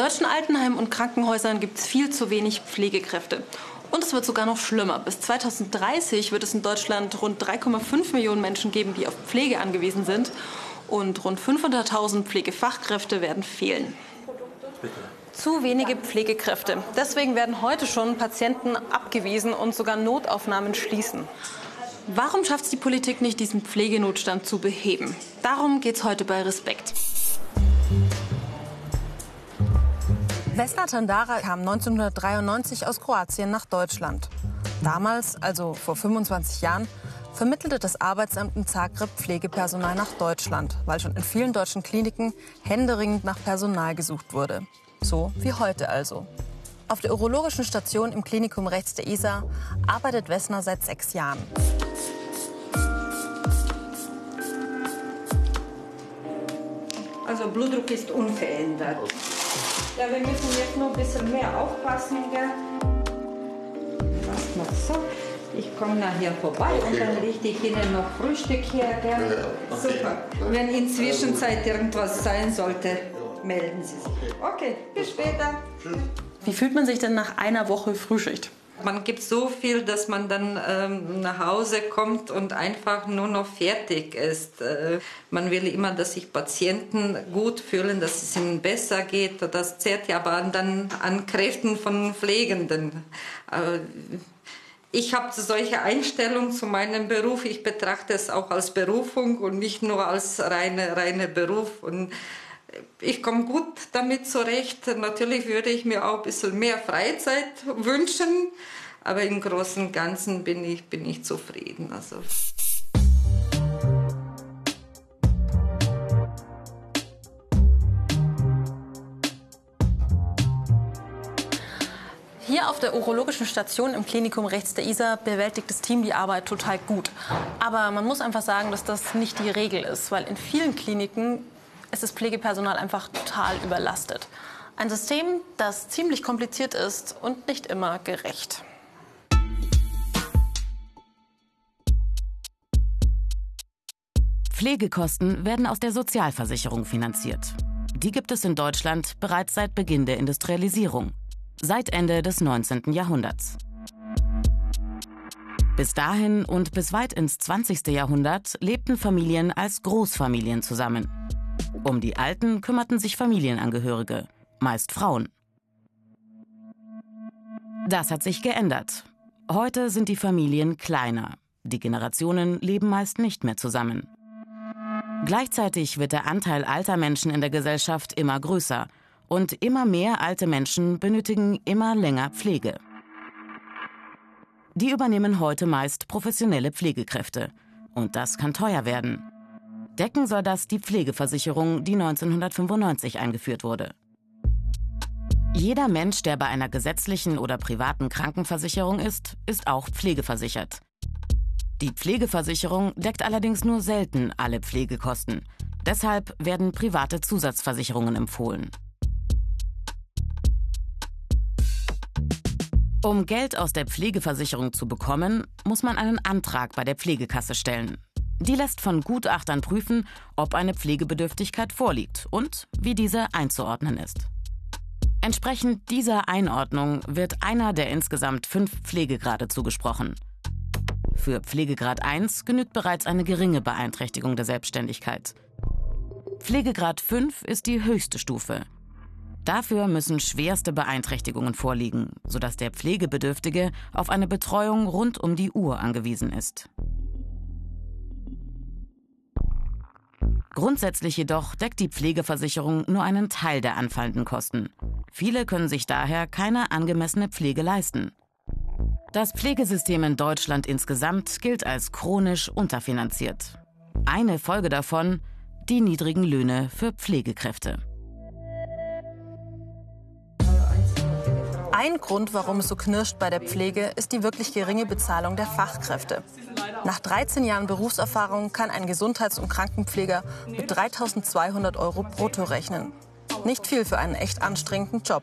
deutschen Altenheimen und Krankenhäusern gibt es viel zu wenig Pflegekräfte. Und es wird sogar noch schlimmer. Bis 2030 wird es in Deutschland rund 3,5 Millionen Menschen geben, die auf Pflege angewiesen sind. Und rund 500.000 Pflegefachkräfte werden fehlen. Bitte. Zu wenige Pflegekräfte. Deswegen werden heute schon Patienten abgewiesen und sogar Notaufnahmen schließen. Warum schafft es die Politik nicht, diesen Pflegenotstand zu beheben? Darum geht es heute bei Respekt. Vesna Tandara kam 1993 aus Kroatien nach Deutschland. Damals, also vor 25 Jahren, vermittelte das Arbeitsamt in Zagreb Pflegepersonal nach Deutschland, weil schon in vielen deutschen Kliniken händeringend nach Personal gesucht wurde. So wie heute also. Auf der urologischen Station im Klinikum rechts der Isar arbeitet Vesna seit 6 Jahren. Also Blutdruck ist unverändert. Ja, wir müssen jetzt nur ein bisschen mehr aufpassen. Passt noch so. Ich komme nachher vorbei und dann richte ich Ihnen noch Frühstück her. Super. Wenn in der Zwischenzeit irgendwas sein sollte, melden Sie sich. Okay, bis später. Wie fühlt man sich denn nach einer Woche Frühschicht? Man gibt so viel, dass man dann nach Hause kommt und einfach nur noch fertig ist. Man will immer, dass sich Patienten gut fühlen, dass es ihnen besser geht. Das zehrt ja aber dann an Kräften von Pflegenden. Ich habe solche Einstellung zu meinem Beruf. Ich betrachte es auch als Berufung und nicht nur als reine Beruf. Und ich komme gut damit zurecht. Natürlich würde ich mir auch ein bisschen mehr Freizeit wünschen, aber im Großen und Ganzen bin ich zufrieden. Also. Hier auf der urologischen Station im Klinikum rechts der Isar bewältigt das Team die Arbeit total gut. Aber man muss einfach sagen, dass das nicht die Regel ist, weil in vielen Kliniken ist das Pflegepersonal einfach total überlastet. Ein System, das ziemlich kompliziert ist und nicht immer gerecht. Pflegekosten werden aus der Sozialversicherung finanziert. Die gibt es in Deutschland bereits seit Beginn der Industrialisierung, seit Ende des 19. Jahrhunderts. Bis dahin und bis weit ins 20. Jahrhundert lebten Familien als Großfamilien zusammen. Um die Alten kümmerten sich Familienangehörige, meist Frauen. Das hat sich geändert. Heute sind die Familien kleiner. Die Generationen leben meist nicht mehr zusammen. Gleichzeitig wird der Anteil alter Menschen in der Gesellschaft immer größer. Und immer mehr alte Menschen benötigen immer länger Pflege. Die übernehmen heute meist professionelle Pflegekräfte. Und das kann teuer werden. Decken soll das die Pflegeversicherung, die 1995 eingeführt wurde. Jeder Mensch, der bei einer gesetzlichen oder privaten Krankenversicherung ist, ist auch pflegeversichert. Die Pflegeversicherung deckt allerdings nur selten alle Pflegekosten. Deshalb werden private Zusatzversicherungen empfohlen. Um Geld aus der Pflegeversicherung zu bekommen, muss man einen Antrag bei der Pflegekasse stellen. Die lässt von Gutachtern prüfen, ob eine Pflegebedürftigkeit vorliegt und wie diese einzuordnen ist. Entsprechend dieser Einordnung wird einer der insgesamt 5 Pflegegrade zugesprochen. Für Pflegegrad 1 genügt bereits eine geringe Beeinträchtigung der Selbstständigkeit. Pflegegrad 5 ist die höchste Stufe. Dafür müssen schwerste Beeinträchtigungen vorliegen, sodass der Pflegebedürftige auf eine Betreuung rund um die Uhr angewiesen ist. Grundsätzlich jedoch deckt die Pflegeversicherung nur einen Teil der anfallenden Kosten. Viele können sich daher keine angemessene Pflege leisten. Das Pflegesystem in Deutschland insgesamt gilt als chronisch unterfinanziert. Eine Folge davon: die niedrigen Löhne für Pflegekräfte. Ein Grund, warum es so knirscht bei der Pflege, ist die wirklich geringe Bezahlung der Fachkräfte. Nach 13 Jahren Berufserfahrung kann ein Gesundheits- und Krankenpfleger mit 3.200 Euro brutto rechnen. Nicht viel für einen echt anstrengenden Job.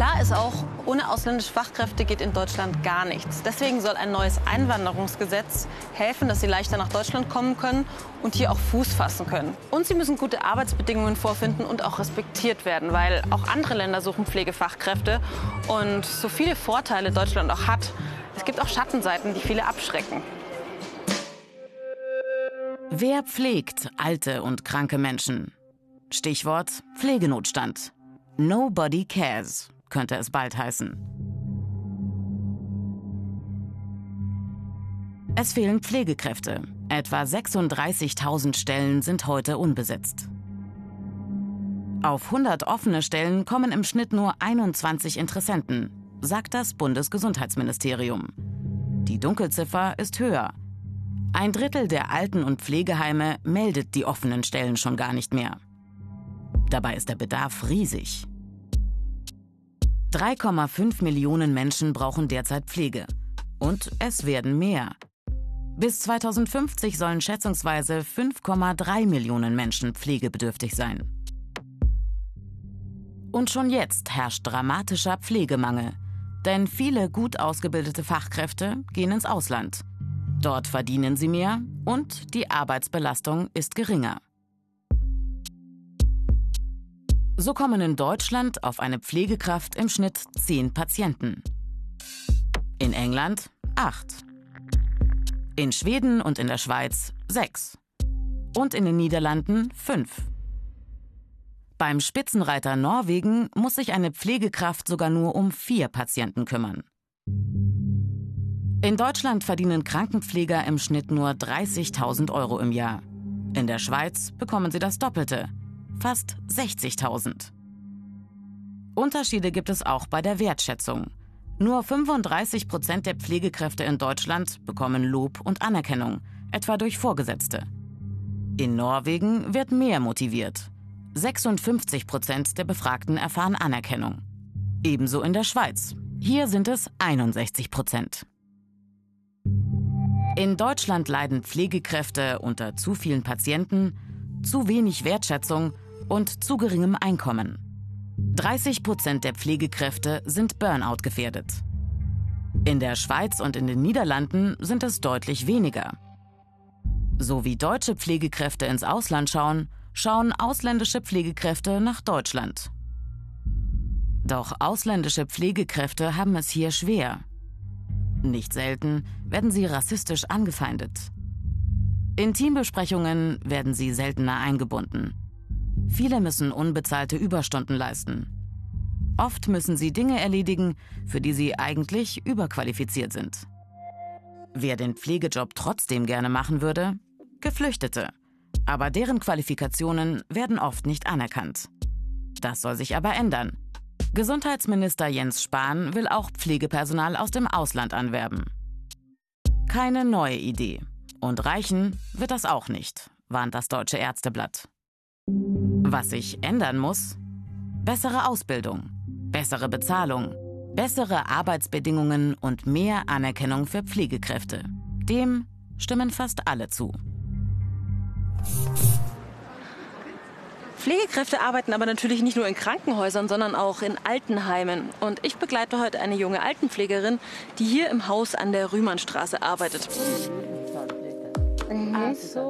Klar ist auch, ohne ausländische Fachkräfte geht in Deutschland gar nichts. Deswegen soll ein neues Einwanderungsgesetz helfen, dass sie leichter nach Deutschland kommen können und hier auch Fuß fassen können. Und sie müssen gute Arbeitsbedingungen vorfinden und auch respektiert werden, weil auch andere Länder suchen Pflegefachkräfte. Und so viele Vorteile Deutschland auch hat, es gibt auch Schattenseiten, die viele abschrecken. Wer pflegt alte und kranke Menschen? Stichwort Pflegenotstand. Nobody cares, könnte es bald heißen. Es fehlen Pflegekräfte. Etwa 36.000 Stellen sind heute unbesetzt. Auf 100 offene Stellen kommen im Schnitt nur 21 Interessenten, sagt das Bundesgesundheitsministerium. Die Dunkelziffer ist höher. Ein Drittel der Alten- und Pflegeheime meldet die offenen Stellen schon gar nicht mehr. Dabei ist der Bedarf riesig. 3,5 Millionen Menschen brauchen derzeit Pflege. Und es werden mehr. Bis 2050 sollen schätzungsweise 5,3 Millionen Menschen pflegebedürftig sein. Und schon jetzt herrscht dramatischer Pflegemangel. Denn viele gut ausgebildete Fachkräfte gehen ins Ausland. Dort verdienen sie mehr und die Arbeitsbelastung ist geringer. So kommen in Deutschland auf eine Pflegekraft im Schnitt 10 Patienten. In England 8. In Schweden und in der Schweiz 6. Und in den Niederlanden 5. Beim Spitzenreiter Norwegen muss sich eine Pflegekraft sogar nur um 4 Patienten kümmern. In Deutschland verdienen Krankenpfleger im Schnitt nur 30.000 Euro im Jahr. In der Schweiz bekommen sie das Doppelte, fast 60.000. Unterschiede gibt es auch bei der Wertschätzung. Nur 35% der Pflegekräfte in Deutschland bekommen Lob und Anerkennung, etwa durch Vorgesetzte. In Norwegen wird mehr motiviert. 56% der Befragten erfahren Anerkennung. Ebenso in der Schweiz. Hier sind es 61%. In Deutschland leiden Pflegekräfte unter zu vielen Patienten, zu wenig Wertschätzung und zu geringem Einkommen. 30% der Pflegekräfte sind Burnout gefährdet. In der Schweiz und in den Niederlanden sind es deutlich weniger. So wie deutsche Pflegekräfte ins Ausland schauen, schauen ausländische Pflegekräfte nach Deutschland. Doch ausländische Pflegekräfte haben es hier schwer. Nicht selten werden sie rassistisch angefeindet. In Teambesprechungen werden sie seltener eingebunden. Viele müssen unbezahlte Überstunden leisten. Oft müssen sie Dinge erledigen, für die sie eigentlich überqualifiziert sind. Wer den Pflegejob trotzdem gerne machen würde? Geflüchtete. Aber deren Qualifikationen werden oft nicht anerkannt. Das soll sich aber ändern. Gesundheitsminister Jens Spahn will auch Pflegepersonal aus dem Ausland anwerben. Keine neue Idee. Und reichen wird das auch nicht, warnt das Deutsche Ärzteblatt. Was sich ändern muss? Bessere Ausbildung, bessere Bezahlung, bessere Arbeitsbedingungen und mehr Anerkennung für Pflegekräfte. Dem stimmen fast alle zu. Pflegekräfte arbeiten aber natürlich nicht nur in Krankenhäusern, sondern auch in Altenheimen. Und ich begleite heute eine junge Altenpflegerin, die hier im Haus an der Rümannstraße arbeitet. So.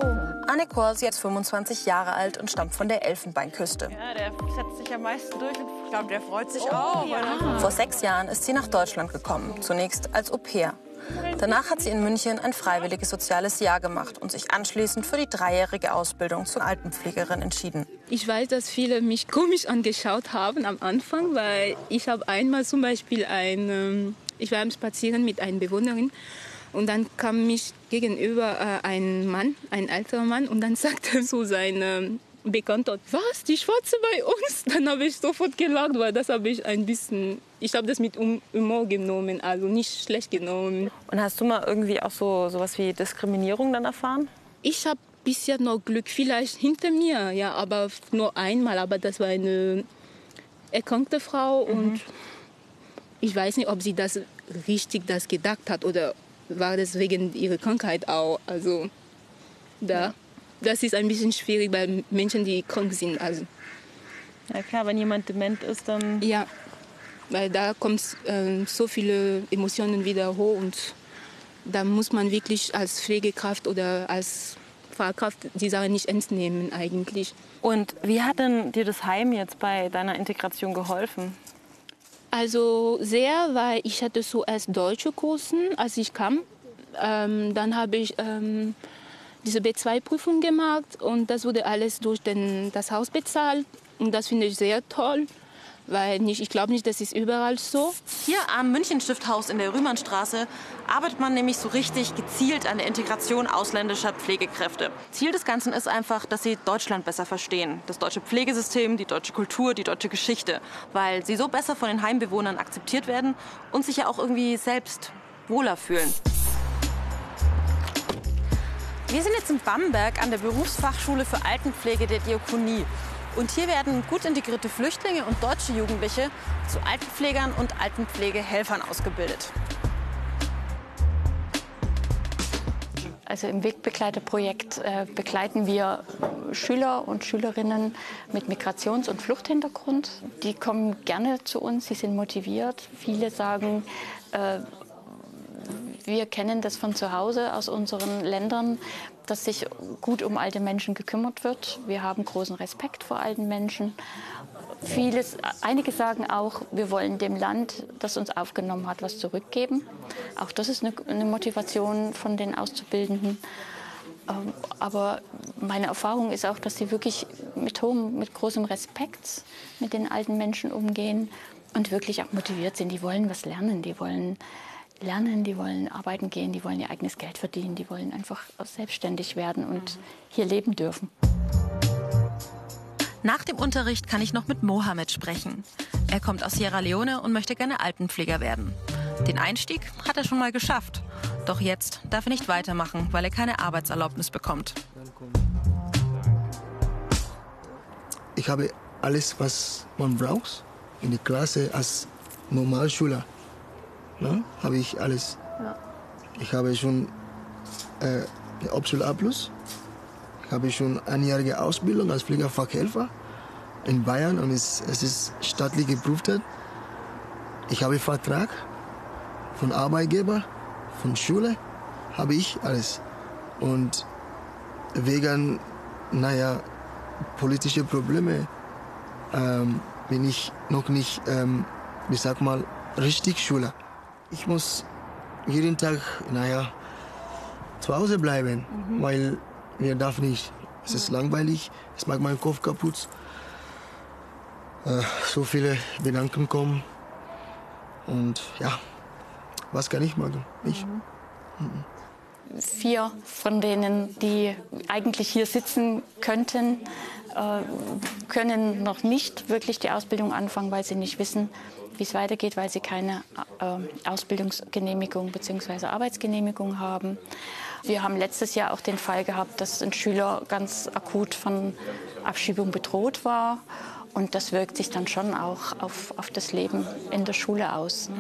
Anne-Korl ist jetzt 25 Jahre alt und stammt von der Elfenbeinküste. Ja, der setzt sich am meisten durch und ich glaube, der freut sich auch. Ja. Vor 6 Jahren ist sie nach Deutschland gekommen, zunächst als Au-pair. Danach hat sie in München ein freiwilliges soziales Jahr gemacht und sich anschließend für die 3-jährige Ausbildung zur Altenpflegerin entschieden. Ich weiß, dass viele mich komisch angeschaut haben am Anfang, weil ich habe einmal zum Beispiel ich war am Spazieren mit einer Bewohnerin und dann kam mich gegenüber ein Mann, ein alter Mann, und dann sagte er so seine Bekannter, was, die Schwarze bei uns? Dann habe ich sofort gelacht, weil das habe ich ein bisschen, ich habe das mit Humor genommen, also nicht schlecht genommen. Und hast du mal irgendwie auch sowas wie Diskriminierung dann erfahren? Ich habe bisher noch Glück, vielleicht hinter mir, ja, aber nur einmal, aber das war eine erkrankte Frau und ich weiß nicht, ob sie das richtig das gedacht hat oder war das wegen ihrer Krankheit auch, also da. Ja. Das ist ein bisschen schwierig bei Menschen, die krank sind. Also. Ja klar, wenn jemand dement ist, dann... Ja, Weil da kommen so viele Emotionen wieder hoch und da muss man wirklich als Pflegekraft oder als Fahrkraft die Sache nicht ernst nehmen eigentlich. Und wie hat denn dir das Heim jetzt bei deiner Integration geholfen? Also sehr, weil ich hatte zuerst deutsche Kurse, als ich kam. Dann habe ich diese B2-Prüfung gemacht und das wurde alles durch das Haus bezahlt. Und das finde ich sehr toll, weil ich glaube nicht, das ist überall so. Hier am München-Stifthaus in der Rümannstraße arbeitet man nämlich so richtig gezielt an der Integration ausländischer Pflegekräfte. Ziel des Ganzen ist einfach, dass sie Deutschland besser verstehen. Das deutsche Pflegesystem, die deutsche Kultur, die deutsche Geschichte. Weil sie so besser von den Heimbewohnern akzeptiert werden und sich ja auch irgendwie selbst wohler fühlen. Wir sind jetzt in Bamberg an der Berufsfachschule für Altenpflege der Diakonie. Und hier werden gut integrierte Flüchtlinge und deutsche Jugendliche zu Altenpflegern und Altenpflegehelfern ausgebildet. Also im Wegbegleiterprojekt begleiten wir Schüler und Schülerinnen mit Migrations- und Fluchthintergrund. Die kommen gerne zu uns, sie sind motiviert. Viele sagen, wir kennen das von zu Hause aus unseren Ländern, dass sich gut um alte Menschen gekümmert wird. Wir haben großen Respekt vor alten Menschen. Einige sagen auch, wir wollen dem Land, das uns aufgenommen hat, was zurückgeben. Auch das ist eine Motivation von den Auszubildenden. Aber meine Erfahrung ist auch, dass sie wirklich mit großem Respekt mit den alten Menschen umgehen und wirklich auch motiviert sind. Die wollen was lernen, die wollen lernen, die wollen arbeiten gehen, die wollen ihr eigenes Geld verdienen, die wollen einfach selbstständig werden und hier leben dürfen. Nach dem Unterricht kann ich noch mit Mohammed sprechen. Er kommt aus Sierra Leone und möchte gerne Altenpfleger werden. Den Einstieg hat er schon mal geschafft. Doch jetzt darf er nicht weitermachen, weil er keine Arbeitserlaubnis bekommt. Ich habe alles, was man braucht in der Klasse als Normalschüler. Ja, habe ich alles. Ja. Ich habe schon einen Hauptschulabschluss. Ich habe schon einjährige Ausbildung als Pflegefachhelfer in Bayern und es ist staatlich geprüft. Ich habe einen Vertrag von Arbeitgeber, von Schule, habe ich alles. Und wegen, politischer Probleme bin ich noch nicht, richtig Schüler. Ich muss jeden Tag, zu Hause bleiben, weil mir darf nicht. Es ist langweilig, es macht meinen Kopf kaputt. So viele Gedanken kommen und ja, was kann ich machen? Ich. Vier von denen, die eigentlich hier sitzen könnten, können noch nicht wirklich die Ausbildung anfangen, weil sie nicht wissen, wie es weitergeht, weil sie keine Ausbildungsgenehmigung bzw. Arbeitsgenehmigung haben. Wir haben letztes Jahr auch den Fall gehabt, dass ein Schüler ganz akut von Abschiebung bedroht war. Und das wirkt sich dann schon auch auf das Leben in der Schule aus.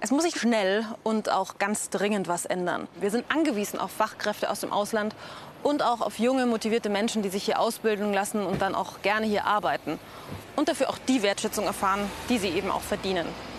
Es muss sich schnell und auch ganz dringend was ändern. Wir sind angewiesen auf Fachkräfte aus dem Ausland und auch auf junge, motivierte Menschen, die sich hier ausbilden lassen und dann auch gerne hier arbeiten. Und dafür auch die Wertschätzung erfahren, die sie eben auch verdienen.